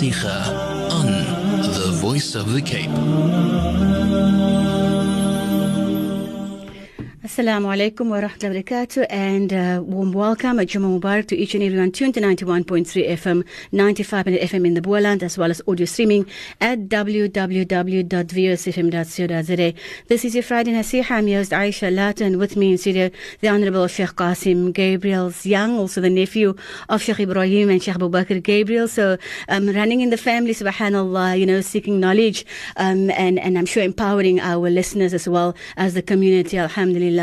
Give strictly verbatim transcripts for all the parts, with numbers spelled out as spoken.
Naseegah on the Voice of the Cape. Assalamu alaikum wa rahmatullahi wa barakatuh, and uh, warm welcome at Juma Mubarak to each and everyone tuned to ninety-one point three F M, ninety-five point zero F M in the Bualand, as well as audio streaming at w w w dot v s f m dot co dot za. This is your Friday Naseegah. I'm your host Aisha Latton. With me in studio, the Honorable Sheikh Qasim Gabriels Yang, also the nephew of Sheikh Ibrahim and Sheikh Abu Bakr Gabriel. So um, running in the family, subhanallah, you know, seeking knowledge um, and, and I'm sure empowering our listeners as well as the community, alhamdulillah.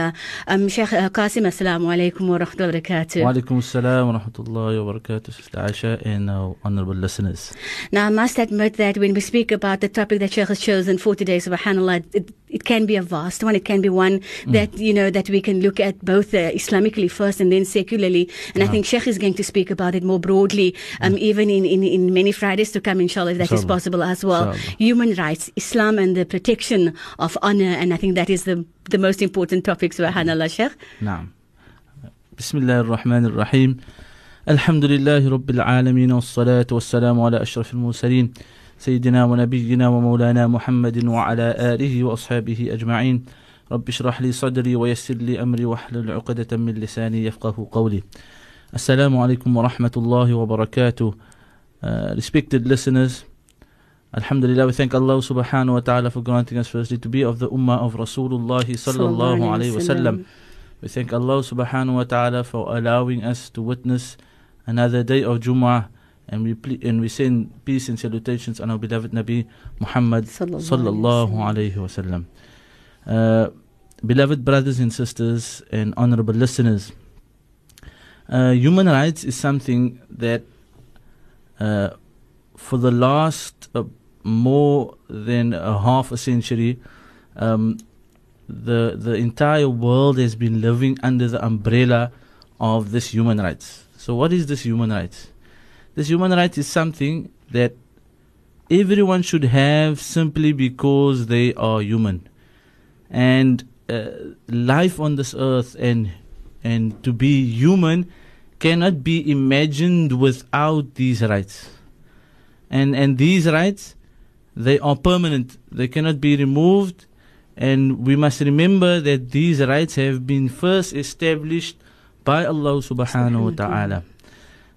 Um, Sheikh uh, Qasim, assalamu alaikum wa rahmatullahi wa barakatuh. Wa alaikum assalam wa rahmatullahi wa barakatuh, Sister Aisha, and our honorable listeners. Now, I must admit that when we speak about the topic that Sheikh has chosen for today, subhanallah, it, it can be a vast one. It can be one that, mm. you know, that we can look at both uh, Islamically first and then secularly. And yeah. I think Sheikh is going to speak about it more broadly, um, mm. even in, in, in many Fridays to come, inshallah, if that inshallah. is possible as well. Inshallah. Human rights, Islam, and the protection of honor. And I think that is the the most important topic, subhanallah, Sheikh. Naam. Bismillah ar-Rahman ar-Rahim. Alhamdulillahi Rabbil Alameen. Wassalatu wassalamu ala ashrafil mursaleen. Sayyidina wa nabiyyina wa maulana Muhammadin wa ala alihi wa ashabihi ajma'in. Rabbi shrah li sadri wa yassir li amri wa ahlul uqdatan min lisani yafqahu qawli. Assalamu alaikum wa rahmatullahi wa barakatuh. Uh, respected listeners, alhamdulillah, we thank Allah subhanahu wa ta'ala for granting us firstly to be of the ummah of Rasulullah sallallahu alayhi wa sallam. We thank Allah subhanahu wa ta'ala for allowing us to witness another day of Jumu'ah, and we ple and we send peace and salutations on our beloved Nabi Muhammad sallallahu alayhi wa sallam. Uh, beloved brothers and sisters and honorable listeners, uh, human rights is something that uh, for the last uh, more than a half a century, um, the the entire world has been living under the umbrella of this human rights. So what is this human rights? This human rights is something that everyone should have simply because they are human. And uh, life on this earth and and to be human cannot be imagined without these rights. And and these rights, they are permanent. They cannot be removed. And we must remember that these rights have been first established by Allah subhanahu wa ta'ala.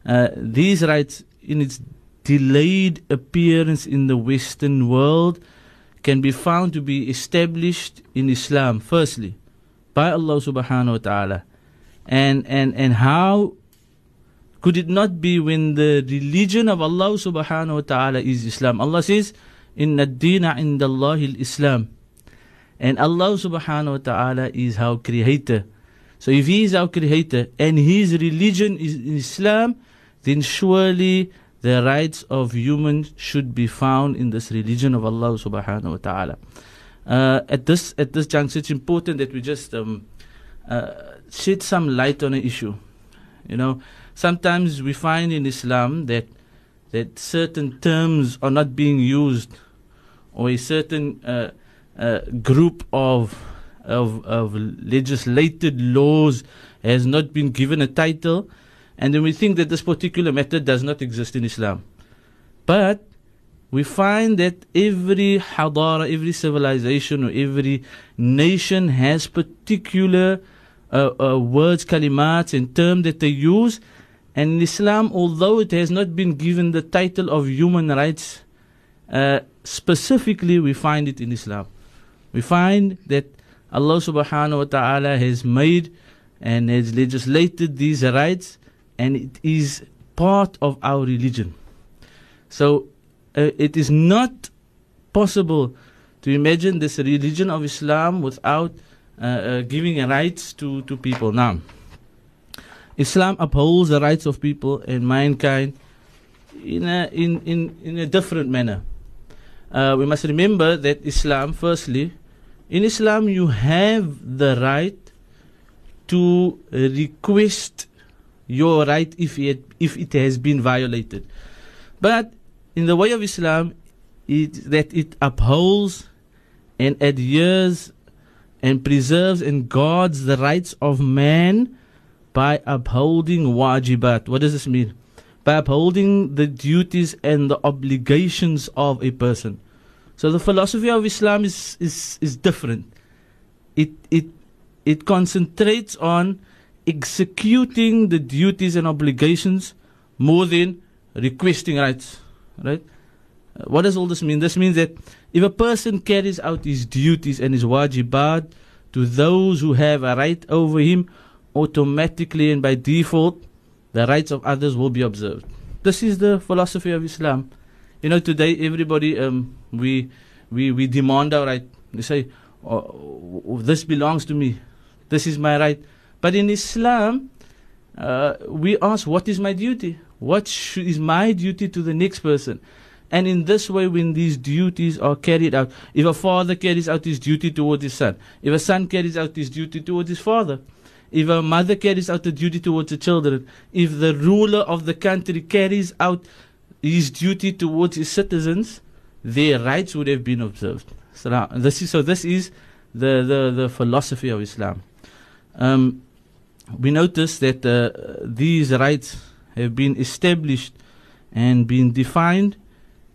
Uh, these rights, in its delayed appearance in the Western world, can be found to be established in Islam, firstly, by Allah subhanahu wa ta'ala. And, and, and how could it not be when the religion of Allah subhanahu wa ta'ala is Islam? Allah says, Inna ad-deena inda Allahi al-Islam. And Allah subhanahu wa ta'ala is our creator. So if He is our creator and His religion is Islam, then surely the rights of humans should be found in this religion of Allah subhanahu wa ta'ala. Uh, at this at this juncture, it's important that we just um, uh, shed some light on an issue. You know, sometimes we find in Islam that that certain terms are not being used, or a certain uh, uh, group of, of of legislated laws has not been given a title, and then we think that this particular matter does not exist in Islam. But we find that every hadara, every civilization, or every nation has particular Uh, uh, words, kalimats, and terms that they use. And in Islam, although it has not been given the title of human rights, uh, specifically we find it in Islam. We find that Allah subhanahu wa ta'ala has made and has legislated these rights, and it is part of our religion. So uh, it is not possible to imagine this religion of Islam without Uh, uh, giving rights to, to people. Now, Islam upholds the rights of people and mankind in a, in, in, in a different manner. Uh, we must remember that Islam, firstly, in Islam you have the right to request your right if it, if it has been violated. But in the way of Islam, it, that it upholds and adheres and preserves and guards the rights of man by upholding wajibat. What does this mean? by upholding the duties and the obligations of a person. So the philosophy of Islam is, is, is different. It, it, it concentrates on executing the duties and obligations more than requesting rights. Right? What does all this mean? This means that if a person carries out his duties and his wajibat to those who have a right over him, automatically and by default, the rights of others will be observed. This is the philosophy of Islam. You know, today everybody, um, we, we, we demand our right. We say, oh, oh, this belongs to me. This is my right. But in Islam, uh, we ask, what is my duty? What sh- is my duty to the next person? And in this way, when these duties are carried out, if a father carries out his duty towards his son, if a son carries out his duty towards his father, if a mother carries out the duty towards the children, if the ruler of the country carries out his duty towards his citizens, their rights would have been observed. So, now, this is, so this is the, the, the philosophy of Islam. Um, we notice that uh, these rights have been established and been defined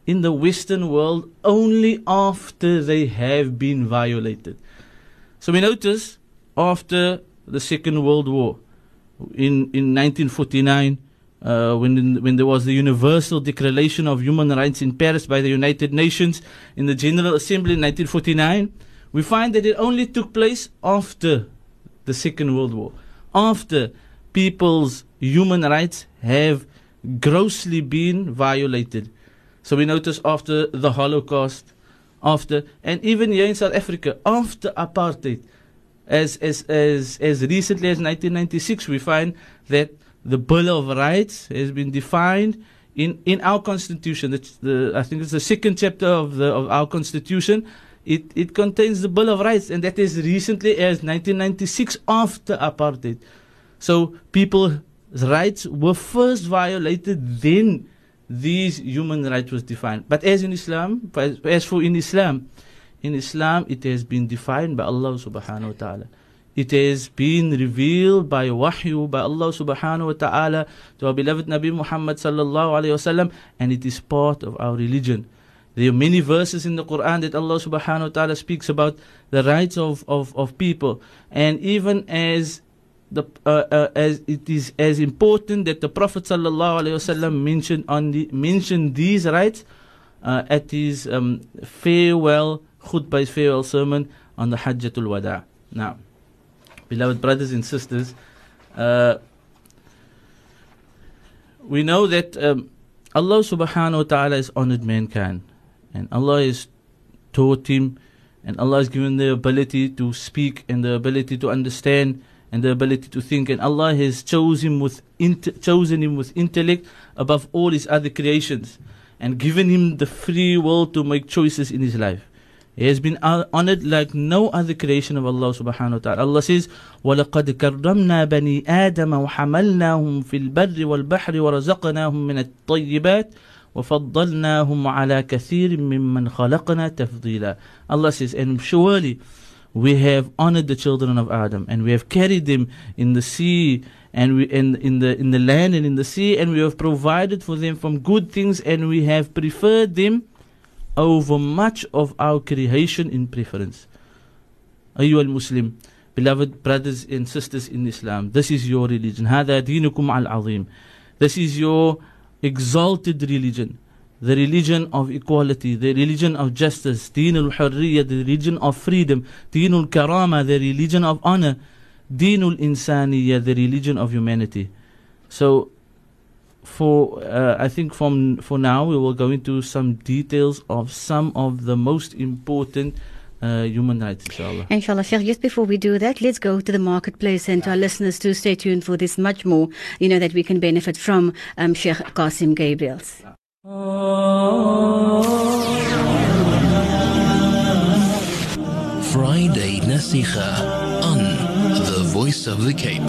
in the Western world only after they have been violated. So we notice after the Second World War, in in nineteen forty-nine, uh, when when there was the Universal Declaration of Human Rights in Paris by the United Nations in the General Assembly in nineteen forty-nine, we find that it only took place after the Second World War, after people's human rights have grossly been violated. So we notice after the Holocaust, after, and even here in South Africa, after apartheid, as as as as recently as nineteen ninety-six, we find that the Bill of Rights has been defined in in our Constitution. That's the, I think it's the second chapter of the of our Constitution. It it contains the Bill of Rights, and that is recently as nineteen ninety-six, after apartheid. So people's rights were first violated, then these human rights was defined. But as in Islam, as for in Islam, in Islam it has been defined by Allah subhanahu wa ta'ala. It has been revealed by wahyu, by Allah subhanahu wa ta'ala, to our beloved Nabi Muhammad sallallahu alayhi wa sallam, and it is part of our religion. There are many verses in the Quran that Allah subhanahu wa ta'ala speaks about the rights of, of, of people. And even as The, uh, uh, as it is as important that the Prophet sallallahu alaihi wasallam mentioned on the mentioned these rights uh, at his um, farewell khutbah, his farewell sermon on the Hajjatul Wada'. Now, beloved brothers and sisters, uh, we know that um, Allah subhanahu wa taala has honored mankind, and Allah has taught him, and Allah has given the ability to speak and the ability to understand and the ability to think, and Allah has chosen him with inter- chosen him with intellect above all his other creations, and given him the free will to make choices in his life. He has been honored like no other creation of Allah subhanahu wa ta'ala. Allah says, وَلَقَدْ كَرَّمْنَا بَنِي آدَمَ وَحَمَلْنَاهُمْ فِي الْبَرِّ وَالْبَحْرِ وَرَزَقْنَاهُمْ مِنَ الطَّيِّبَاتِ وَفَضَّلْنَاهُمْ عَلَى كَثِيرٍ مِّمَّنْ خَلَقْنَا تَفْضِيلًا. Allah says, and surely we have honored the children of Adam, and we have carried them in the sea, and we in in the in the land and in the sea, and we have provided for them from good things, and we have preferred them over much of our creation in preference. Ayyuhal Muslim, beloved brothers and sisters in Islam, this is your religion. Hada dinukum al-azim. This is your exalted religion. The religion of equality, the religion of justice, Deen al-Hurriya, the religion of freedom, Deen al-Karama, the religion of honor, Deen al-Insaniya, the religion of humanity. So, for uh, I think from for now we will go into some details of some of the most important Uh, human rights, inshallah. Inshallah, Sheikh, just before we do that, let's go to the marketplace, and to our listeners to stay tuned for this much more, you know, that we can benefit from um, Sheikh Qasim Gabriels. Friday Naseegah on The Voice of the Cape.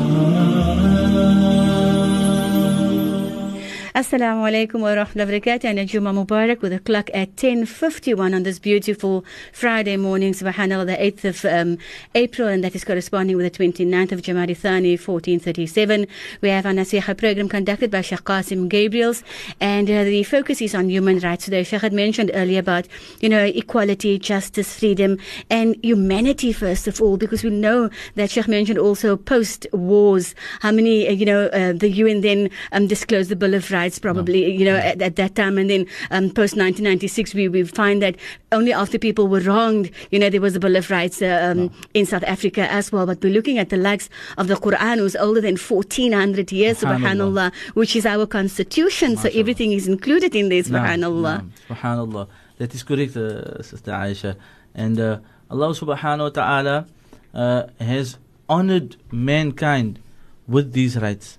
Assalamu alaikum wa rahmatullahi wa barakatuh and a Juma Mubarak with a clock at ten fifty-one on this beautiful Friday morning, subhanAllah, the eighth of um, April, and that is corresponding with the twenty-ninth of Jamadi Thani, fourteen thirty-seven. We have our Naseegah program conducted by Sheikh Qasim Gabriels, and uh, the focus is on human rights today. Sheikh had mentioned earlier about, you know, equality, justice, freedom, and humanity first of all, because we know that Sheikh mentioned also post-wars, how many, uh, you know, uh, the U N then um, disclosed the Bill of Rights, probably, no. you know, at, at that time. And then um, post-nineteen ninety-six, we, we find that only after people were wronged, you know, there was the Bill of Rights uh, um, no. in South Africa as well. But we're looking at the likes of the Quran, who's older than fourteen hundred years, subhanAllah, which is our constitution. MashaAllah. So everything is included in this, subhanAllah. No, no, subhanAllah. That is correct, uh, Sister Aisha. And uh, Allah subhanahu wa ta'ala uh, has honored mankind with these rights.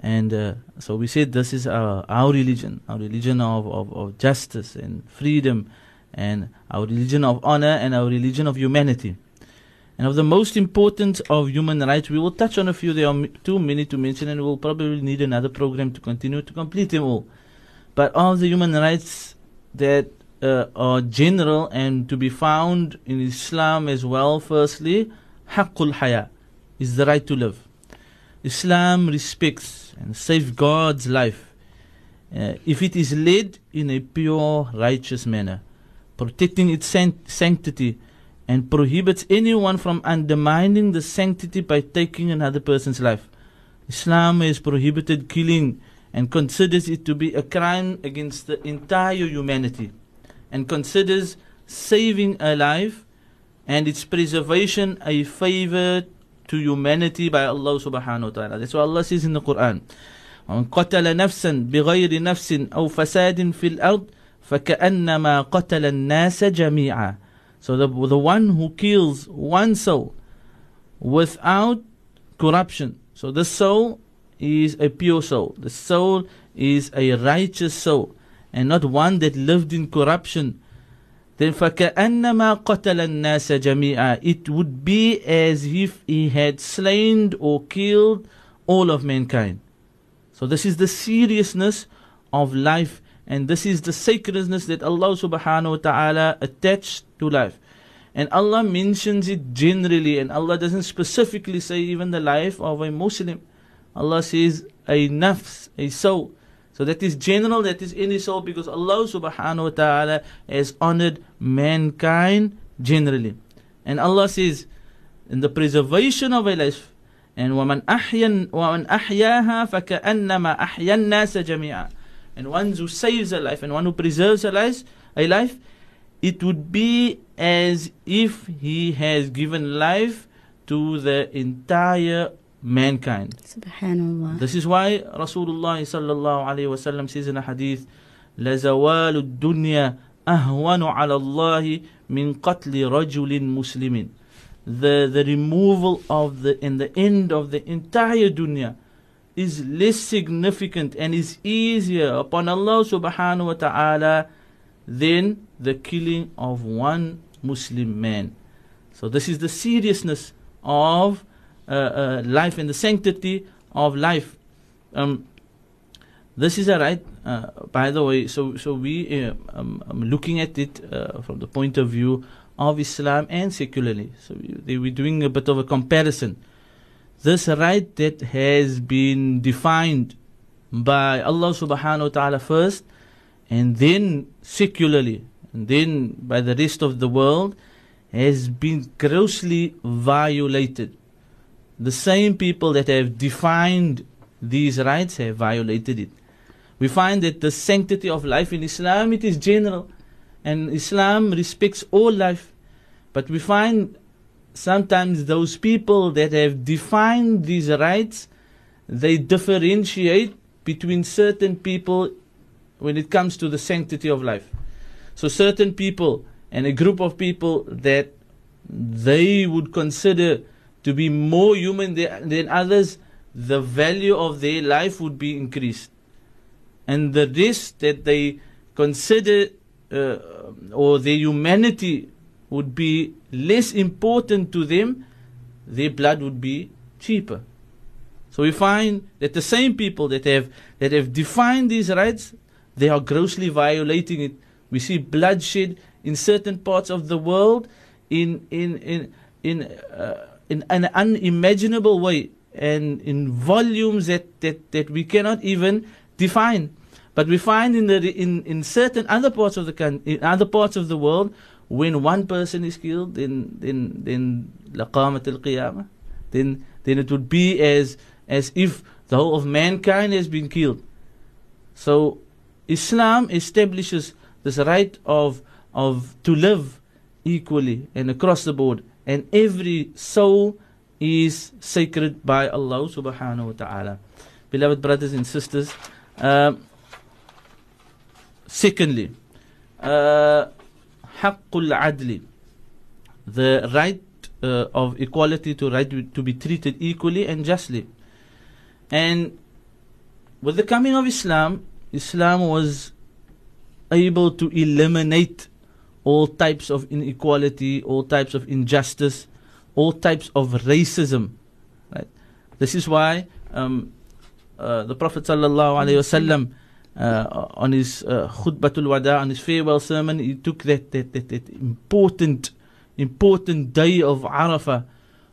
And uh, so we said this is our, our religion, our religion of, of, of justice and freedom, and our religion of honor, and our religion of humanity. And of the most important of human rights, we will touch on a few. There are too many to mention, and we'll probably need another program to continue to complete them all. But all the human rights that uh, are general and to be found in Islam as well, firstly, haqqul haya is the right to live. Islam respects and safeguards life uh, if it is led in a pure, righteous manner, protecting its san- sanctity, and prohibits anyone from undermining the sanctity by taking another person's life. Islam has prohibited killing and considers it to be a crime against the entire humanity, and considers saving a life and its preservation a favor to humanity by Allah subhanahu wa ta'ala. That's what Allah says in the Quran. وَمَنْ قَتَلَ نَفْسًا بِغَيْرِ نَفْسٍ أَوْ فَسَادٍ فِي الْأَرْضِ فَكَأَنَّمَا قَتَلَ النَّاسَ جَمِيعًا. So the, the one who kills one soul without corruption. So the soul is a pure soul. The soul is a righteous soul, and not one that lived in corruption. Then فَكَأَنَّمَا قَتَلَ النَّاسَ جَمِيعًا, it would be as if he had slain or killed all of mankind. So this is the seriousness of life, and this is the sacredness that Allah subhanahu wa ta'ala attached to life. And Allah mentions it generally, and Allah doesn't specifically say even the life of a Muslim. Allah says a nafs, a soul. So that is general, that is any soul, because Allah subhanahu wa ta'ala has honored mankind generally. And Allah says, in the preservation of a life, and وَمَنْ أَحْيَاهَا فَكَأَنَّمَا أَحْيَا النَّاسَ جَمِيعًا. And one who saves a life, and one who preserves a life, a life, it would be as if he has given life to the entire mankind. Subhanallah. This is why Rasulullah sallallahu alayhi wa sallam says in a hadith, لَزَوَالُ الدُّنْيَا أَهْوَنُ عَلَى اللَّهِ مِنْ قَتْلِ رَجُلٍ مُسْلِمٍ. The, the removal of the, and the end of the entire dunya is less significant and is easier upon Allah subhanahu wa ta'ala than the killing of one Muslim man. So this is the seriousness of Uh, uh, life and the sanctity of life. Um, this is a right, uh, by the way. So, so we uh, um, I'm looking at it uh, from the point of view of Islam and secularly. So we, we're doing a bit of a comparison. This right that has been defined by Allah subhanahu wa ta'ala first, and then secularly, and then by the rest of the world, has been grossly violated. The same people that have defined these rights have violated it. We find that the sanctity of life in Islam, it is general, and Islam respects all life. But we find sometimes those people that have defined these rights, they differentiate between certain people when it comes to the sanctity of life. So certain people and a group of people that they would consider to be more human than others, the value of their life would be increased. And the risk that they consider uh, or their humanity would be less important to them, their blood would be cheaper. So we find that the same people that have that have defined these rights, they are grossly violating it. We see bloodshed in certain parts of the world in in in in, uh, in an unimaginable way, and in volumes that, that, that we cannot even define. But we find in the in, in certain other parts of the country, in other parts of the world, when one person is killed, then then then laqamat al-qiyamah, then then it would be as as if the whole of mankind has been killed. So Islam establishes this right of of to live equally and across the board, and every soul is sacred by Allah subhanahu wa ta'ala. Beloved brothers and sisters, um, secondly, uh, haqqul adli, the right uh, of equality, to right to be treated equally and justly. And with the coming of Islam, Islam was able to eliminate all types of inequality, all types of injustice, all types of racism. Right? This is why um, uh, the Prophet sallallahu alaihi wasallam, uh, on his uh, khutbatul wada, on his farewell sermon, he took that that, that that important important day of Arafah,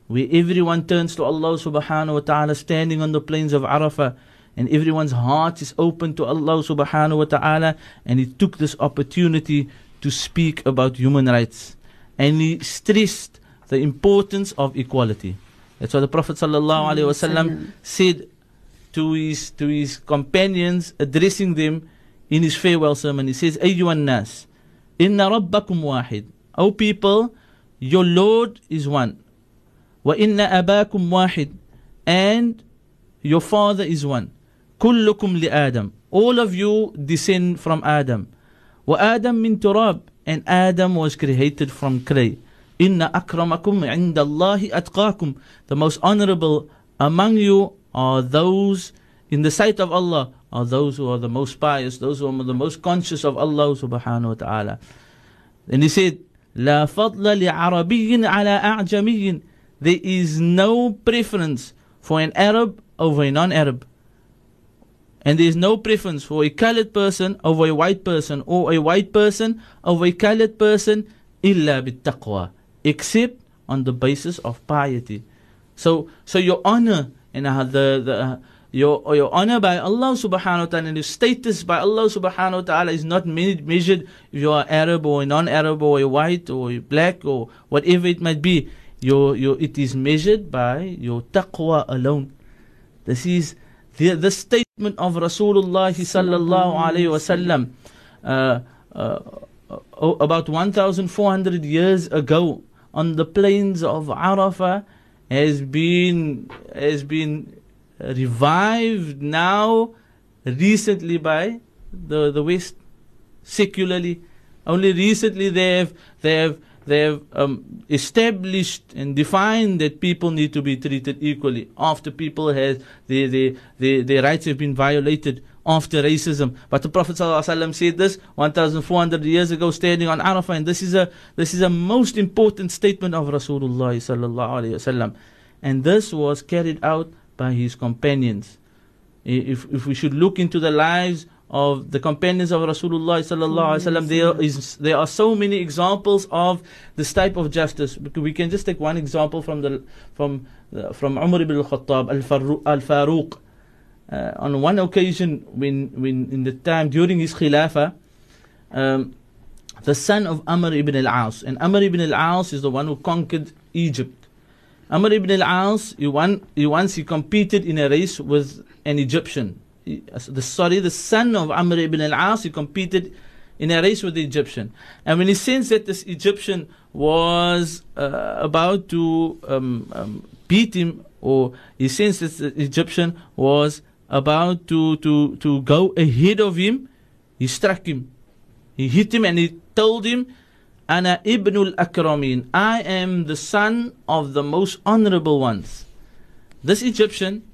where everyone turns to Allah subhanahu wa ta'ala, standing on the plains of Arafah, and everyone's heart is open to Allah subhanahu wa ta'ala. And he took this opportunity to speak about human rights, and he stressed the importance of equality. That's why the Prophet sallallahu alaihi wasallam said to his to his companions, addressing them in his farewell sermon, he says, "Ayyuhan nas, inna rabbakum wahid." O people, your Lord is one. Wa inna abakum wahid, and your father is one. Kullukum li Adam, all of you descend from Adam. Wa Adam min turab, and Adam was created from clay. Inna akramakum indallahi atqakum, the most honorable among you are those in the sight of Allah, are those who are the most pious, those who are the most conscious of Allah subhanahu wa ta'ala. And he said, La fadla li Arabiyyin ala a'jamiyyin, there is no preference for an Arab over a non-Arab, and there is no preference for a colored person over a white person, or a white person over a colored person, illa bittaqwa, except on the basis of piety. So, so your honor and uh, the, the uh, your your honor by Allah subhanahu wa ta'ala, and your status by Allah subhanahu wa ta'ala, is not me measured if you are Arab or non-Arab or a white or a black or whatever it might be. Your your it is measured by your taqwa alone. This is the the statement of Rasulullah sallallahu alaihi wasallam uh, uh, uh, about one thousand four hundred years ago on the plains of Arafah, has been has been revived now recently by the the West, secularly. Only recently they have they have they have um, established and defined that people need to be treated equally, after people have their their their, their rights have been violated, after racism. But the Prophet ﷺ said this one thousand four hundred years ago, standing on Arafah, and this is a this is a most important statement of Rasulullah ﷺ, and this was carried out by his companions. If if we should look into the lives of the companions of Rasulullah sallallahu alaihi wasallam, there is there are so many examples of this type of justice. We can just take one example from the from the, from Umar ibn al-Khattab, Al-Faruq. Uh, on one occasion, when when in the time during his Khilafah, um, the son of Amr ibn al-Aas, and Amr ibn al-Aas is the one who conquered Egypt. Amr ibn al-Aas, he won, he once he competed in a race with an Egyptian. He, the, sorry, the son of Amr ibn al-As, he competed in a race with the Egyptian. And when he sensed that this Egyptian was uh, about to um, um, beat him, or he sensed that the Egyptian was about to, to, to go ahead of him, he struck him. He hit him and he told him, Ana ibn al-Akramin, I am the son of the most honorable ones. This Egyptian,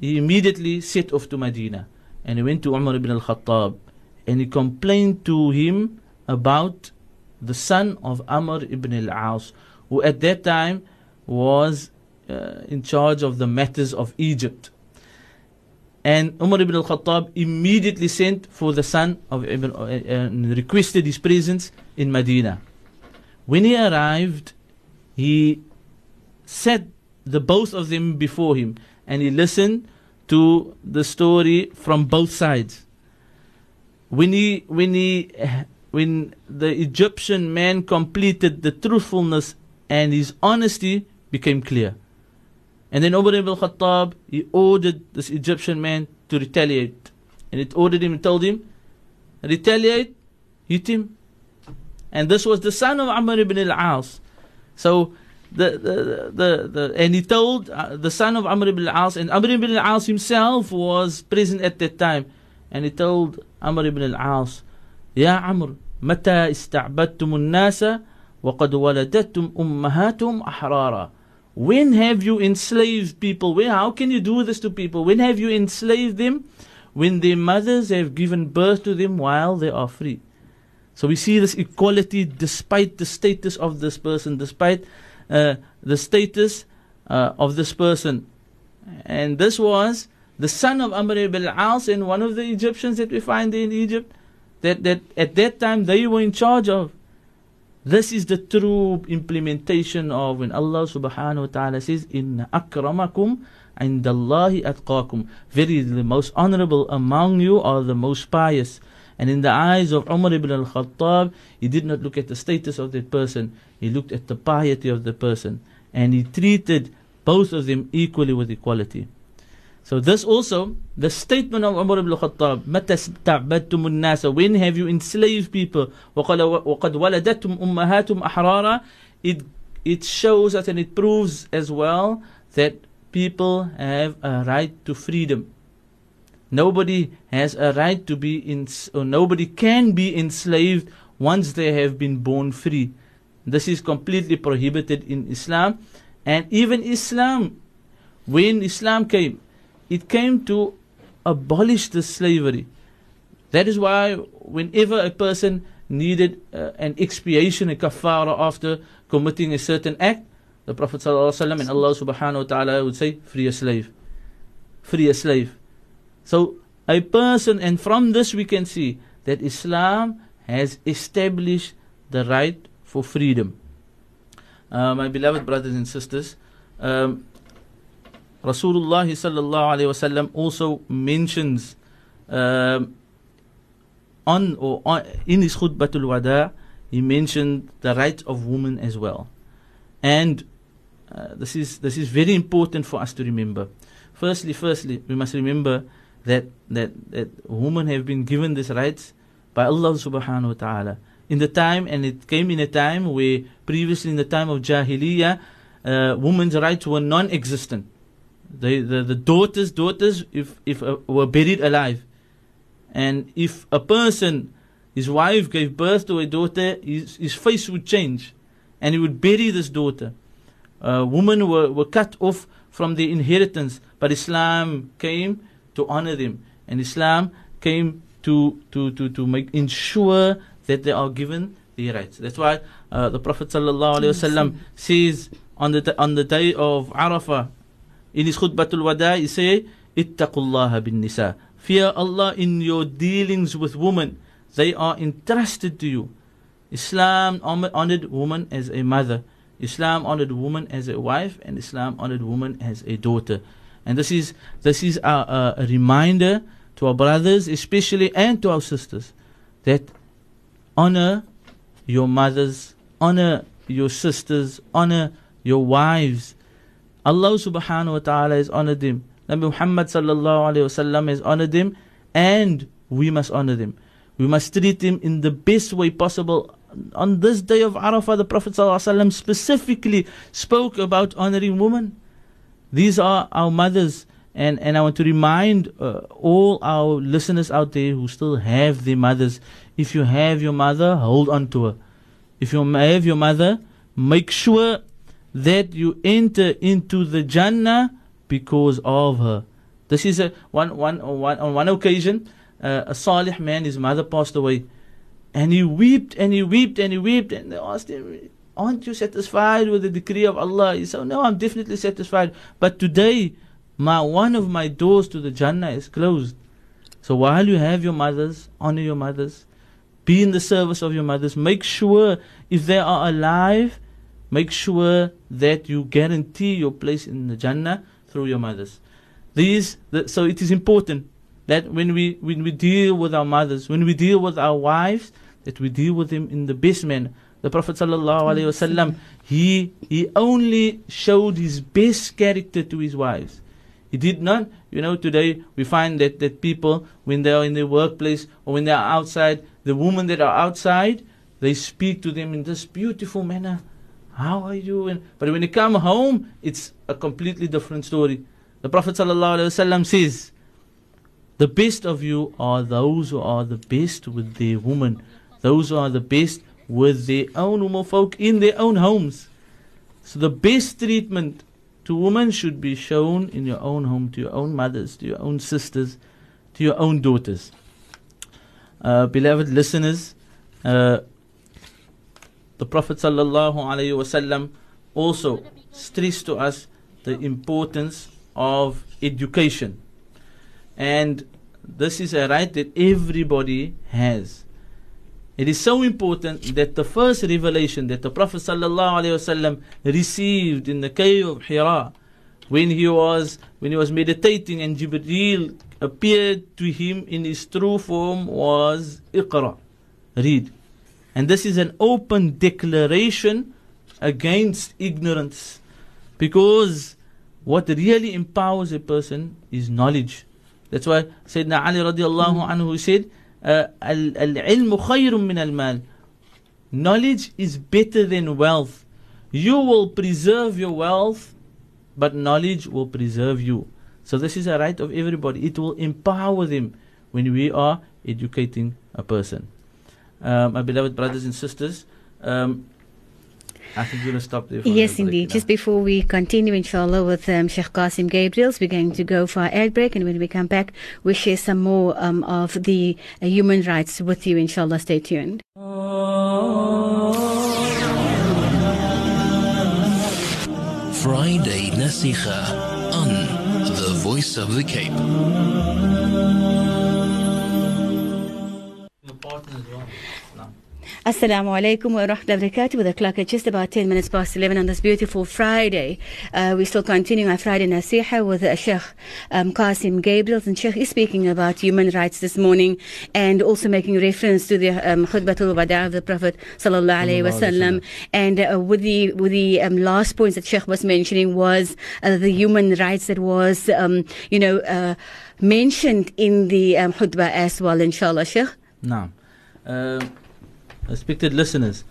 he immediately set off to Medina, and he went to Umar ibn al-Khattab, and he complained to him about the son of Amr ibn al-Aas, who at that time was uh, in charge of the matters of Egypt. And Umar ibn al-Khattab immediately sent for the son of Ibn, uh, and requested his presence in Medina. When he arrived, he set the both of them before him, and he listened to the story from both sides. When he, when he, when the Egyptian man completed the truthfulness and his honesty became clear. And then Umar ibn al-Khattab, he ordered this Egyptian man to retaliate. And it ordered him and told him, retaliate, hit him. And this was the son of Amr ibn al-Aas. So, the, the, the, the, and he told the son of Amr ibn al-Aas, and Amr ibn al-Aas himself was present at that time. And he told Amr ibn al-Aas, Ya Amr, mata ista'badtum al-nasa, wa qad waladatum ummahatum ahrara. When have you enslaved people? When, how can you do this to people? When have you enslaved them? When their mothers have given birth to them while they are free. So we see this equality despite the status of this person, despite uh, the status uh, of this person. And this was the son of Amr ibn al-Aas and one of the Egyptians that we find in Egypt, that, that at that time they were in charge of. This is the true implementation of when Allah subhanahu wa ta'ala says, Inna akramakum indallahi atqakum. Very the most honorable among you are the most pious. And in the eyes of Umar ibn al-Khattab, he did not look at the status of that person. He looked at the piety of the person. And he treated both of them equally with equality. So this also, the statement of Umar ibn al-Khattab, مَتَا اسْتَعْبَدْتُمُ النَّاسَ, when have you enslaved people? وَقَدْ وَلَدَتْتُمْ أُمَّهَاتُمْ أَحْرَارًا, it, it shows us and it proves as well that people have a right to freedom. Nobody has a right to be, in, or nobody can be enslaved once they have been born free. This is completely prohibited in Islam. And even Islam, when Islam came, it came to abolish the slavery. That is why whenever a person needed uh, an expiation, a kafara after committing a certain act, the Prophet ﷺ and Allah subhanahu wa ta'ala would say, free a slave. Free a slave. So a person, and from this we can see that Islam has established the right for freedom. Uh, my beloved brothers and sisters, um, Rasulullah sallallahu alayhi wasallam also mentions uh, on or on, in his khutbatul wada, he mentioned the rights of women as well, and uh, this is this is very important for us to remember. Firstly, firstly, we must remember that that that women have been given these rights by Allah subhanahu wa taala in the time, and it came in a time where previously in the time of Jahiliyyah, uh, women's rights were non-existent. The, the the daughters daughters if if uh, were buried alive, and if a person, his wife gave birth to a daughter, his, his face would change, and he would bury this daughter. Uh, women were were cut off from their inheritance, but Islam came to honor them, and Islam came to to to to make ensure that they are given their rights. That's why uh, the Prophet sallallahu alaihi wasallam says on the on the day of Arafah, in his khutbatul wada, he say, Ittaqullaha bin nisa. Fear Allah in your dealings with women. They are entrusted to you. Islam honored woman as a mother. Islam honored woman as a wife. And Islam honored woman as a daughter. And this is this is a, a reminder to our brothers especially and to our sisters that honor your mothers, honor your sisters, honor your wives. Allah subhanahu wa ta'ala has honored them. Nabi Muhammad sallallahu alayhi wa sallam has honored them, and we must honor them. We must treat them in the best way possible. On this day of Arafah, the Prophet sallallahu alayhi wa sallam specifically spoke about honoring women. These are our mothers, and, and I want to remind uh, all our listeners out there who still have their mothers. If you have your mother, hold on to her. If you have your mother, make sure that you enter into the Jannah because of her. This is a one one on one, on one occasion, uh, a salih man, his mother passed away, and he wept and he wept and he wept, and they asked him, "Aren't you satisfied with the decree of Allah?" He said, "No, I'm definitely satisfied. But today, my, one of my doors to the Jannah is closed. So while you have your mothers, honor your mothers, be in the service of your mothers. Make sure if they are alive, make sure that you guarantee your place in the Jannah through your mothers. These, the, so it is important that when we, when we deal with our mothers, when we deal with our wives, that we deal with them in the best manner. The Prophet ﷺ, he, he only showed his best character to his wives. He did not, you know, today we find that, that people, when they are in their workplace or when they are outside, the women that are outside, they speak to them in this beautiful manner. How are you? And, but when they come home, it's a completely different story. The Prophet ﷺ says, the best of you are those who are the best with their women, those who are the best with their own women folk in their own homes. So the best treatment to women should be shown in your own home, to your own mothers, to your own sisters, to your own daughters. Uh, beloved listeners, uh, the Prophet sallallahu alaihi wasallam also stressed to us the importance of education, and this is a right that everybody has. It is so important that the first revelation that the Prophet ﷺ received in the cave of Hira, when he was when he was meditating and Jibril appeared to him in his true form, was Iqra, read. And this is an open declaration against ignorance, because what really empowers a person is knowledge. That's why Sayyidina Ali radiallahu anhu said, Uh, al-ilmu khayrun min al-mal. Knowledge is better than wealth. You will preserve your wealth, but knowledge will preserve you. So this is a right of everybody. It will empower them when we are educating a person. Um, my beloved brothers and sisters, um, I think we're going to stop there. For yes, indeed. Now. Just before we continue, inshallah, with um, Sheikh Qasim Gabriels, we're going to go for our ad break. And when we come back, we'll share some more um, of the uh, human rights with you, inshallah. Stay tuned. Friday Naseegah on The Voice of the Cape. Assalamu alaikum wa rahmatullahi wa barakatuh. With the clock at just about ten minutes past eleven on this beautiful Friday. Uh, we're still continuing our Friday Naseegah with uh, Sheikh um, Qasim Gabriels. And Sheikh is speaking about human rights this morning and also making reference to the um, Khutbatul Wada' of the Prophet Sallallahu Alaihi Wasallam. And uh, with the, with the um, last points that Sheikh was mentioning was uh, the human rights that was, um, you know, uh, mentioned in the um, Khutbah as well, inshallah, Sheikh. Naam. Uh, Respected listeners,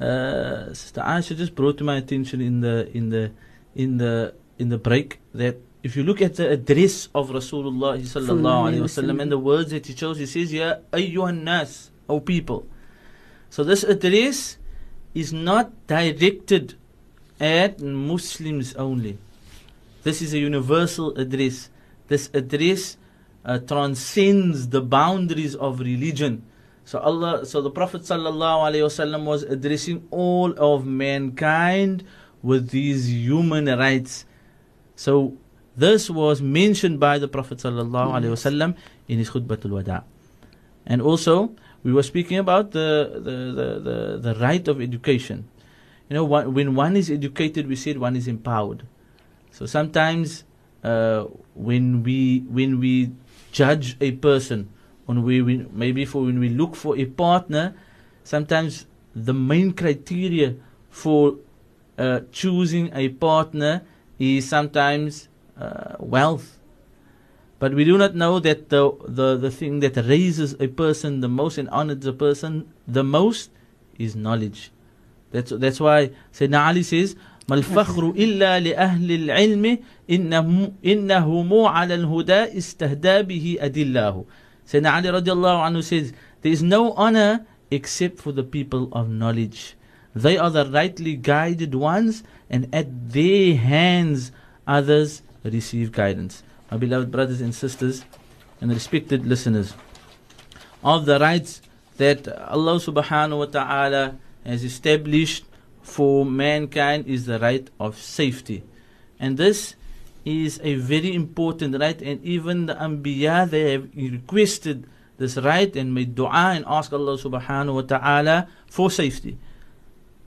uh, Sister Aisha just brought to my attention in the in the in the in the break that if you look at the address of Rasulullah sallallahu alaihi wasallam and the words that he chose, he says, "Ya ayyuhan nas," O people. So this address is not directed at Muslims only. This is a universal address. This address uh, transcends the boundaries of religion. So Allah, so the Prophet sallallahu alaihi wasallam was addressing all of mankind with these human rights. So this was mentioned by the Prophet sallallahu alaihi wasallam in his Khutbatul Wada'. And also we were speaking about the the, the, the the right of education. You know, when one is educated, we said one is empowered. So sometimes uh, when we when we judge a person, When we, we maybe for when we look for a partner, sometimes the main criteria for uh, choosing a partner is sometimes uh, wealth, but we do not know that the, the the thing that raises a person the most and honors a person the most is knowledge. That's that's why Sayyidina Ali says, "Mal fakhru illa li ahli al-ilmi innahum innahumu ala al-huda istahda bihi adillahu." Sayyidina Ali radiallahu anhu says, there is no honor except for the people of knowledge. They are the rightly guided ones, and at their hands others receive guidance. My beloved brothers and sisters and respected listeners, of the rights that Allah subhanahu wa ta'ala has established for mankind is the right of safety. And this is a very important right, and even the Anbiya, they have requested this right and made dua and ask Allah subhanahu wa ta'ala for safety.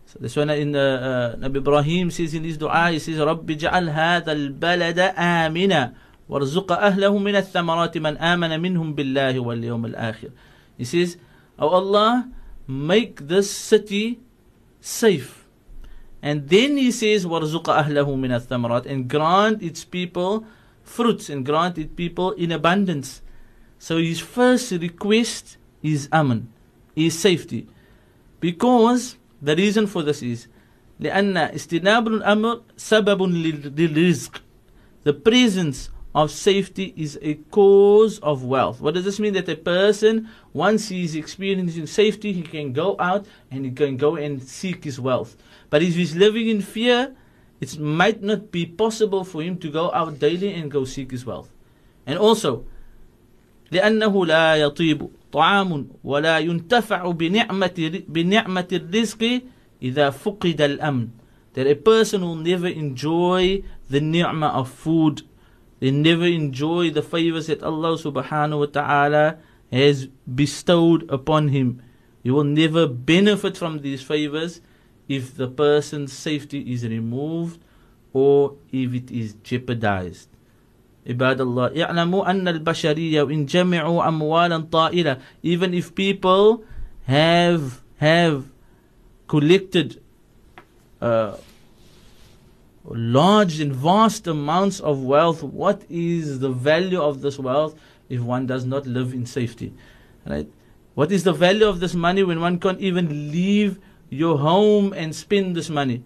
So that's when in the, uh, Nabi Ibrahim says in his dua, he says, Rabbi ja'al hadha al-balada amina warzuqa ahlahu min al-thamarati man amana minhum billahi wal yawm al-akhir. He says, O Allah, make this city safe. And then he says, warzuqa ahlahu min al-thamarat, and grant its people fruits and grant its people in abundance. So his first request is aman, is safety. Because the reason for this is, لأن استناب الأمر سبب للرزق. The presence of safety is a cause of wealth. What does this mean? That a person, once he is experiencing safety, he can go out and he can go and seek his wealth. But if he's living in fear, it might not be possible for him to go out daily and go seek his wealth. And also, لأنه لا يطيب طعام ولا ينتفع بنعمة بنعمة الرزق إذا فقد الأمن. That a person will never enjoy the ni'mah of food. They never enjoy the favors that Allah subhanahu wa ta'ala has bestowed upon him. You will never benefit from these favors if the person's safety is removed or if it is jeopardized. عباد الله اعلموا أن البشرية وإن جمعوا أموالا طائلة. Even if people have have collected uh, large and vast amounts of wealth, what is the value of this wealth if one does not live in safety? Right? What is the value of this money when one can't even leave your home and spend this money?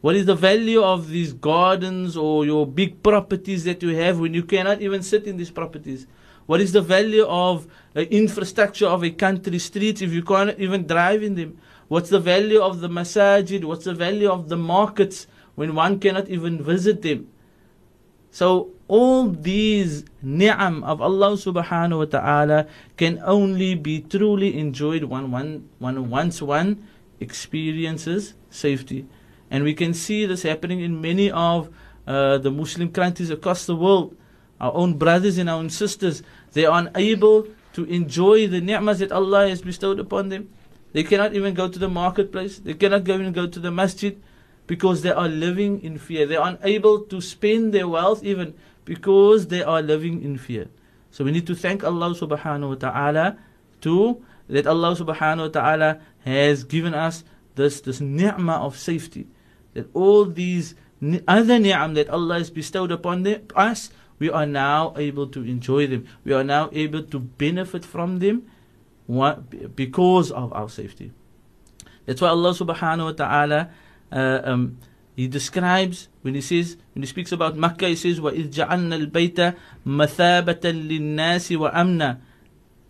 What is the value of these gardens or your big properties that you have when you cannot even sit in these properties? What is the value of uh, infrastructure of a country streets if you can't even drive in them? What's the value of the masajid? What's the value of the markets when one cannot even visit them? So all these ni'am of Allah subhanahu wa ta'ala can only be truly enjoyed when one, one, once one experiences safety. And we can see this happening in many of uh, the Muslim countries across the world. Our own brothers and our own sisters, they are unable to enjoy the ni'mas that Allah has bestowed upon them. They cannot even go to the marketplace. They cannot even go to the masjid, because they are living in fear. They are unable to spend their wealth even because they are living in fear. So we need to thank Allah subhanahu wa ta'ala to that Allah subhanahu wa ta'ala has given us this, this ni'mah of safety. That all these ni other ni'am that Allah has bestowed upon them, us, we are now able to enjoy them. We are now able to benefit from them because of our safety. That's why Allah subhanahu wa ta'ala Uh, um, he describes when he says when he speaks about Makkah, he says وَإِذْ جَعَلْنَا الْبَيْتَ مَثَابَةً لِلنَّاسِ وَأَمْنًا.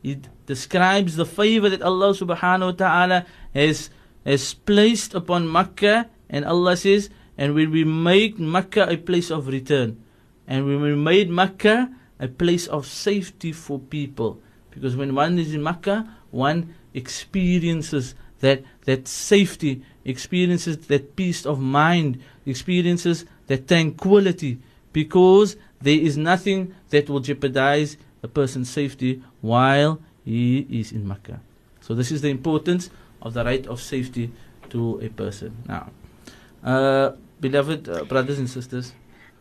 It describes the favor that Allah subhanahu wa ta'ala has, has placed upon Makkah, and Allah says, and when we make Makkah a place of return, and when we made Makkah a place of safety for people, because when one is in Makkah, one experiences that that safety, experiences that peace of mind, experiences that tranquility, because there is nothing that will jeopardize a person's safety while he is in Makkah. So this is the importance of the right of safety to a person. Now, uh, beloved uh, brothers and sisters,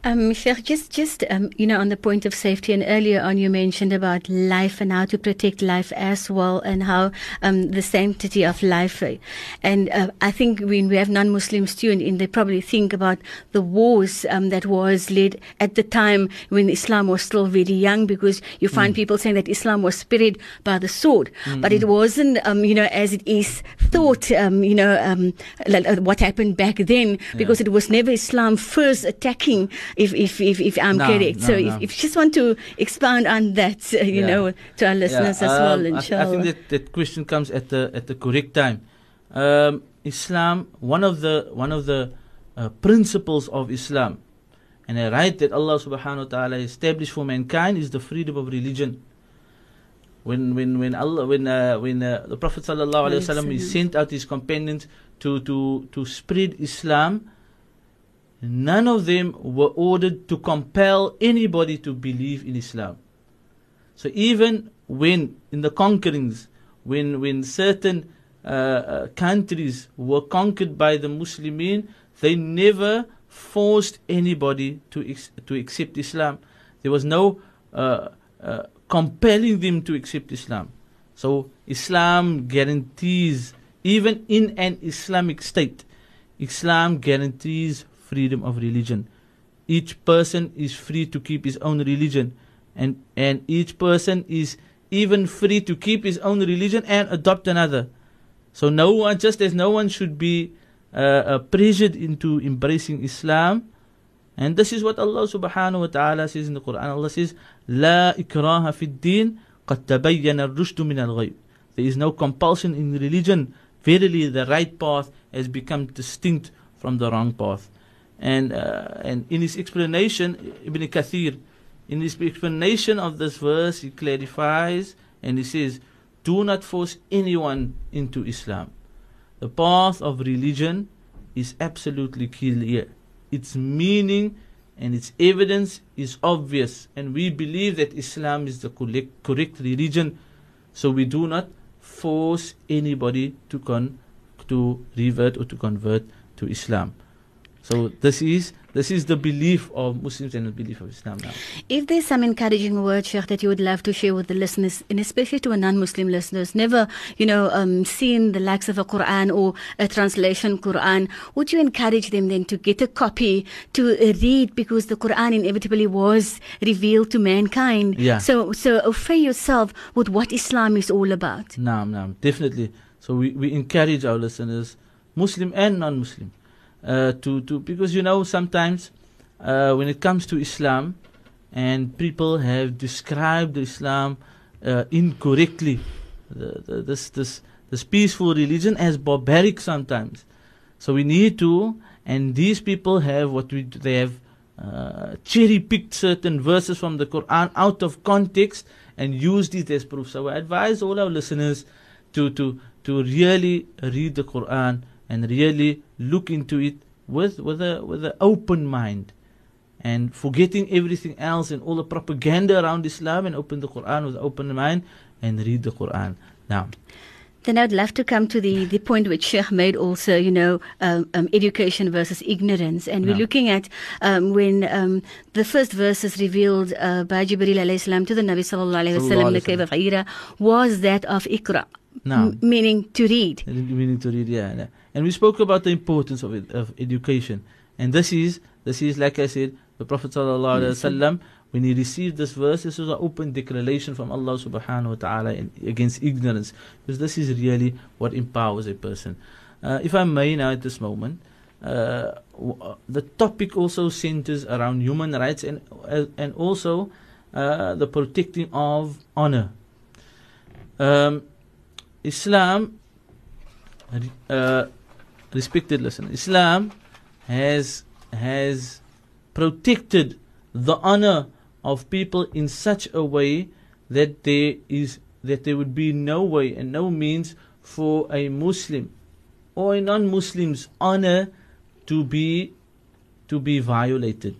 Um, Sheikh, just, just um, you know, on the point of safety, and earlier on you mentioned about life and how to protect life as well, and how um, the sanctity of life. And uh, I think when we have non-Muslims tuned in, they probably think about the wars um, that was led at the time when Islam was still very young, because you find mm. people saying that Islam was spread by the sword, mm-hmm. but it wasn't, um, you know, as it is thought, um, you know, um, like, uh, what happened back then, because yeah. it was never Islam first attacking. If, if, if, if I'm no, correct. No, so no. If, if you just want to expound on that, uh, you yeah. know, to our listeners yeah. um, as well, inshallah. I, th I think that, that question comes at the, at the correct time. Um, Islam, one of the, one of the uh, principles of Islam and a right that Allah subhanahu wa ta'ala established for mankind is the freedom of religion. When, when, when, Allah, when, uh, when uh, the Prophet sallallahu alayhi wa sallam, he sent out his companions to, to, to spread Islam, none of them were ordered to compel anybody to believe in Islam. So even when in the conquerings, when, when certain uh, uh, countries were conquered by the Muslimin, they never forced anybody to, ex to accept Islam. There was no uh, uh, compelling them to accept Islam. So Islam guarantees, even in an Islamic state, Islam guarantees freedom of religion. Each person is free to keep his own religion, and, and each person is even free to keep his own religion and adopt another. So no one, just as no one should be uh, uh, pressured into embracing Islam. And this is what Allah subhanahu wa ta'ala says in the Quran. Allah says, "La ikraha fi ad-din, qad tabayyana ar-rushd min al-ghayb." There is no compulsion in religion. Verily, the right path has become distinct from the wrong path. And uh, and in his explanation, Ibn Kathir, in his explanation of this verse, he clarifies and he says, "Do not force anyone into Islam. The path of religion is absolutely clear. Its meaning and its evidence is obvious, and we believe that Islam is the correct religion, so we do not force anybody to con to revert or to convert to Islam." So this is this is the belief of Muslims and the belief of Islam now. If there's some encouraging words, Sheikh, that you would love to share with the listeners, and especially to a non-Muslim listener who's never, you know, um, seen the likes of a Quran or a translation Quran, would you encourage them then to get a copy, to read, because the Quran inevitably was revealed to mankind. Yeah. So, so offend yourself with what Islam is all about. Naam, naam, definitely. So we, we encourage our listeners, Muslim and non-Muslim, Uh, to, to because you know sometimes uh, when it comes to Islam, and people have described Islam uh, incorrectly, the, the, this this this peaceful religion as barbaric sometimes. So we need to, and these people have what we they have uh, cherry picked certain verses from the Quran out of context and used it as proof. So I advise all our listeners to to to really read the Quran and really look into it with with a with an open mind, and forgetting everything else and all the propaganda around Islam, and open the Quran with an open mind and read the Quran. Now, then I'd love to come to the, the point which Sheikh made also, you know, um, um, education versus ignorance. And we're no. looking at um, when um, the first verses revealed uh, by Jibril alayhi salam to the Nabi sallallahu alayhi wasallam, the cave of Hira, was that of Iqra. No. M meaning to read. Meaning to read, yeah, yeah. And we spoke about the importance of it, of education. And this is, this is like I said, the Prophet sallallahu alaihi wasallam, when he received this verse, this was an open declaration from Allah subhanahu wa ta'ala against ignorance. Because this is really what empowers a person. Uh, if I may now at this moment, uh, the topic also centers around human rights and, uh, and also uh, the protecting of honor. Um, Islam, uh, respected listener, Islam has, has protected the honor of people in such a way that there is that there would be no way and no means for a Muslim or a non-Muslim's honor to be to be violated.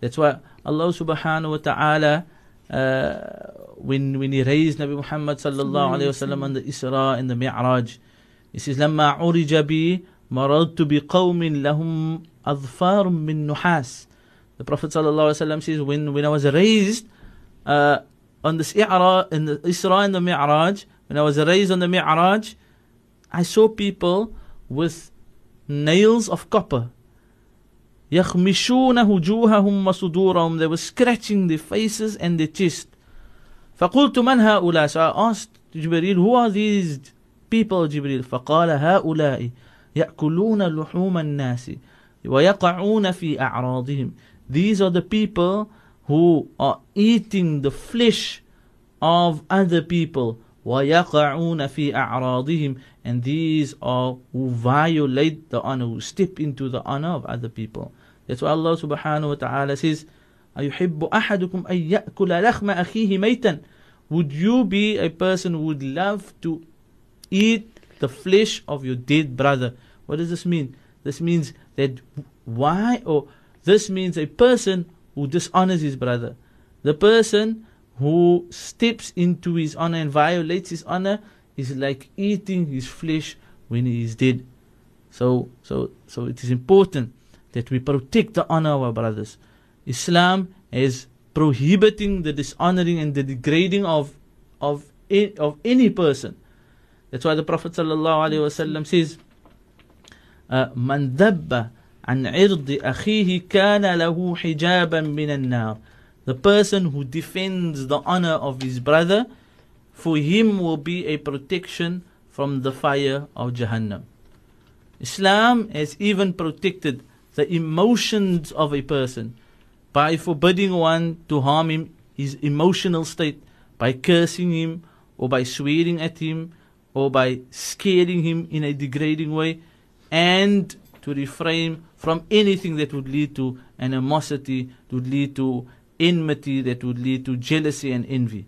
That's why Allah subhanahu wa ta'ala, Uh, when when he raised Nabi Muhammad sallallahu alaihi wasallam on the Isra and the Mi'raj, he says, "Lamma urija bi maradtu bi qawmin lahum adfar min nuhas." The Prophet sallallahu alaihi wasallam says, when when I was raised uh, on the Isra and the Isra and the Mi'raj, when I was raised on the Mi'raj, I saw people with nails of copper. يَخْمِشُونَ هُجُوهَهُمْ وَصُدُورَهُمْ They were scratching their faces and their chest. فَقُلْتُ مَنْ هَؤُلَاءِ So I asked Jibril, who are these people, Jibril? فَقَالَ هَؤُلَاءِ يَأْكُلُونَ لُحُومَ النَّاسِ وَيَقَعُونَ فِي أَعْرَاضِهِمْ These are the people who are eating the flesh of other people. وَيَقَعُونَ فِي أَعْرَاضِهِمْ And these are who violate the honor, who step into the honor of other people. That's why Allah subhanahu wa ta'ala says, أَيُحِبُّ أَحَدُكُمْ أَن يَأْكُلَ لَحْمَ أَخِيهِ مَيْتًا Would you be a person who would love to eat the flesh of your dead brother? What does this mean? This means that Why? Or this means a person who dishonors his brother, the person who steps into his honor and violates his honor is like eating his flesh when he is dead. So, so, so it is important that we protect the honor of our brothers. Islam is prohibiting the dishonoring and the degrading of of of any person. That's why the Prophet sallallahu alaihi wasallam says, "Man dabba an irdi akhihi kana lahu hijaban min an-nar." The person who defends the honor of his brother, for him will be a protection from the fire of Jahannam. Islam has even protected the emotions of a person by forbidding one to harm him, his emotional state, by cursing him or by swearing at him or by scaring him in a degrading way, and to refrain from anything that would lead to animosity, that would lead to enmity, that would lead to jealousy and envy.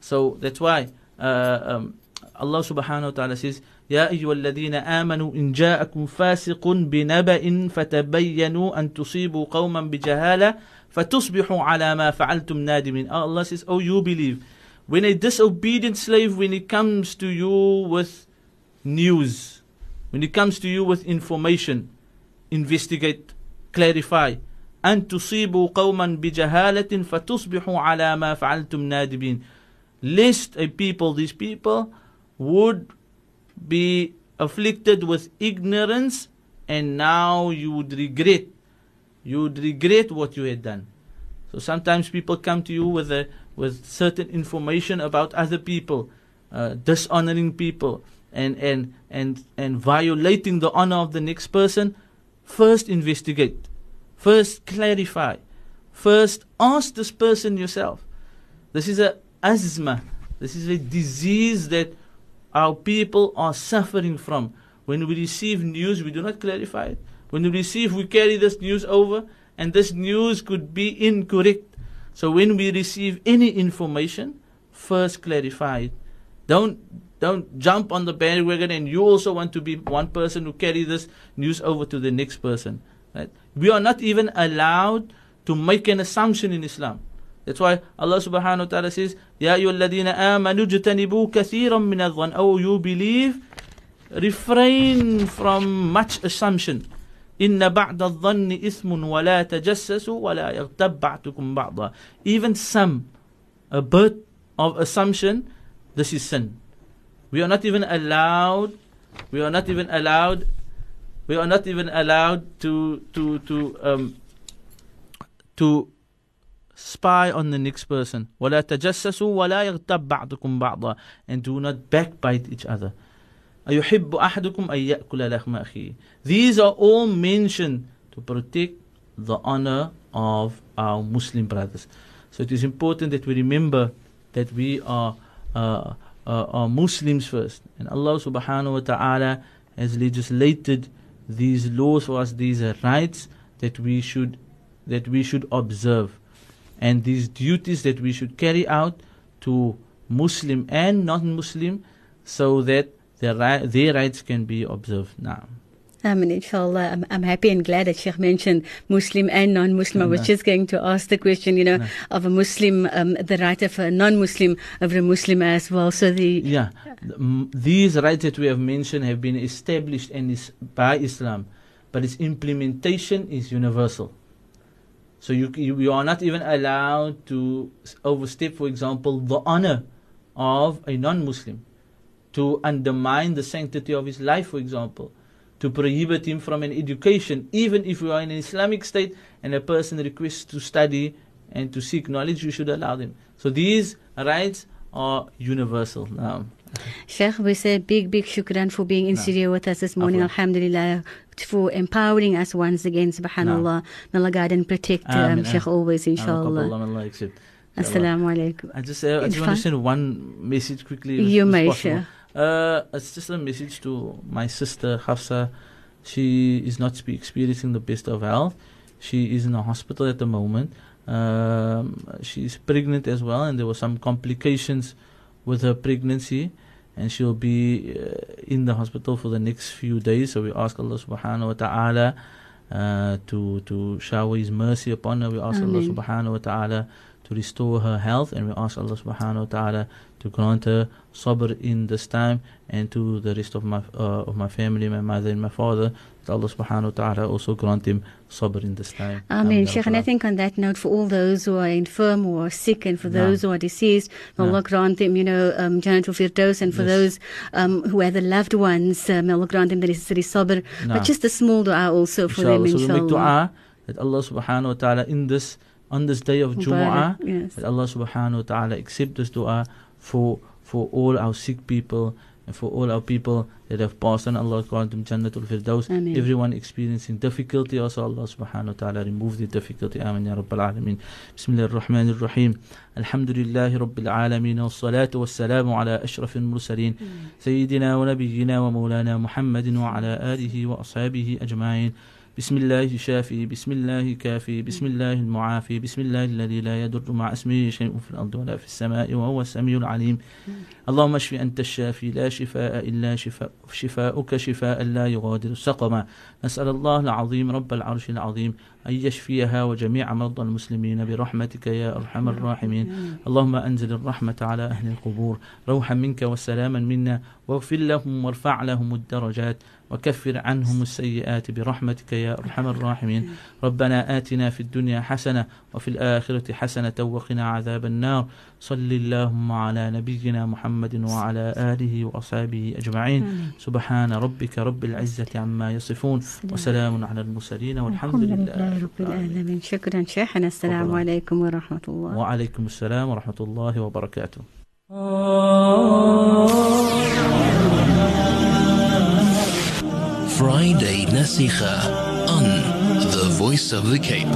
So that's why uh, um, Allah subhanahu wa ta'ala says, يَا أَيُّهَا الَّذِينَ آمَنُوا إِنْ جَاءَكُمْ فَاسِقٌ بِنَبَإٍ فَتَبَيَّنُوا أَنْ تُصِيبُوا قَوْمًا بِجَهَالَةٍ فَتُصْبِحُوا عَلَى مَا فَعَلْتُمْ نَادِمِينَ. Allah says, oh you believe, when a disobedient slave, when he comes to you with news, when he comes to you with information, investigate, clarify. أَنْ تُصِيبُوا قَوْمًا بِجَهَالَةٍ فَتُصْبِحُوا عَلَى مَا فَعَلْتُمْ نَادِمِينَ. Lest a people, these people, would be afflicted with ignorance, and now you would regret, you would regret what you had done. So sometimes people come to you with a, with certain information about other people, uh, dishonoring people, and and and and violating the honor of the next person. First investigate, first clarify, first ask this person yourself. This is a azma. This is a disease that our people are suffering from. When we receive news, we do not clarify it. When we receive, we carry this news over, and this news could be incorrect. So when we receive any information, first clarify it. Don't don't jump on the bandwagon, and you also want to be one person who carry this news over to the next person. Right? We are not even allowed to make an assumption in Islam. That's why Allah subhanahu wa ta'ala says, Ya ayyuhalladhina amanu jtanibu kathiran min adh-dhann. Oh, you believe, refrain from much assumption. Inna ba'da adh-dhanni ithmun wa la tajassasu wa la yaghtab ba'dukum ba'da. Even some, a bit of assumption, this is sin. We are not even allowed, we are not even allowed, we are not even allowed to, to, to, um, to, spy on the next person. وَلَا تَجَسَّسُوا وَلَا يَغْتَبْ بَعْضُكُمْ بَعْضًا. And do not backbite each other. أَيُحِبُّ أَحَدُكُمْ أَن يَأْكُلَ لَحْمَ أَخِيهِ. These are all mentioned to protect the honor of our Muslim brothers. So it is important that we remember that we are, uh, uh, are Muslims first. And Allah subhanahu wa ta'ala has legislated these laws for us, these rights that we should, that we should observe, and these duties that we should carry out to Muslim and non-Muslim, so that their, ri their rights can be observed now. I mean, inshallah, I'm, I'm happy and glad that Sheikh mentioned Muslim and non-Muslim. I was just going to ask the question, you know, no. of a Muslim, um, the right of a non-Muslim, of a Muslim as well. So the yeah, these rights that we have mentioned have been established and is by Islam, but its implementation is universal. So you, you you are not even allowed to overstep, for example, the honor of a non-Muslim, to undermine the sanctity of his life, for example, to prohibit him from an education. Even if you are in an Islamic state and a person requests to study and to seek knowledge, you should allow them. So these rights are universal. Now, Sheikh, we say big, big shukran for being in no. studio with us this morning. Alhamdulillah, for empowering us once again. Subhanallah. No. May Allah guide and protect um, Sheikh always, inshallah. Assalamu alaikum. I just, uh, I just want to send one message quickly. You may, Sheikh. Uh, it's just a message to my sister Hafsa. She is not experiencing the best of health. She is in a hospital at the moment. Um, she is pregnant as well, and there were some complications with her pregnancy, and she'll be uh, in the hospital for the next few days. So we ask Allah subhanahu wa ta'ala uh, to to shower His mercy upon her. We ask Ameen. Allah subhanahu wa ta'ala to restore her health, and we ask Allah subhanahu wa ta'ala to grant her sabr in this time, and to the rest of my uh, of my family, my mother and my father, that Allah subhanahu wa ta'ala also grant him sabr in this time. Ameen. Sheikh, and I think on that note, for all those who are infirm or are sick, and for those no. who are deceased, may no. Allah grant them, you know, um, Janatul Firdaus, and for yes. those um, who are the loved ones, uh, may Allah grant them the necessary sabr, no. but just a small dua also for inshallah. them, inshallah. So we make dua that Allah subhanahu wa ta'ala in this on this day of Jumu'ah, yes. that Allah subhanahu wa ta'ala accept this dua for for all our sick people and for all our people that have passed on. Allah grant them Jannatul Firdaus. Ameen. Everyone experiencing difficulty, also Allah subhanahu wa ta'ala remove the difficulty. Amin ya Rabbil Alameen. Bismillah ar-Rahman ar-Rahim. Alhamdulillahi Rabbil Alameen. Wa salatu wa salamu ala ashrafil mursaleen. Sayyidina wa nabiyyina wa maulana Muhammadin wa ala alihi wa ashabihi ajma'in. بسم الله الشافي بسم الله كافي بسم الله المعافي بسم الله الذي لا يضر مع اسمه شيء في الأرض ولا في السماء وهو السميع العليم اللهم اشف أنت الشافي لا شفاء إلا شفاء شفاءك شفاء لا يغادر سقما نسأل الله العظيم رب العرش العظيم أن يشفيها وجميع مرضى المسلمين برحمتك يا أرحم الراحمين اللهم أنزل الرحمة على أهل القبور روحا منك وسلاما منا واغفر لهم وارفع لهم الدرجات وكفر عنهم السيئات برحمتك يا أرحم الراحمين ربنا آتنا في الدنيا حسنة وفي الآخرة حسنة وقنا عذاب النار صل اللهم على نبينا محمد وعلى آله وأصحابه أجمعين سبحان ربك رب العزة عما يصفون وسلام على المرسلين والحمد لله رب العالمين. شكرا شيخنا. السلام عليكم ورحمة الله. وعليكم السلام ورحمة الله وبركاته. Friday Naseegah on The Voice of the Cape.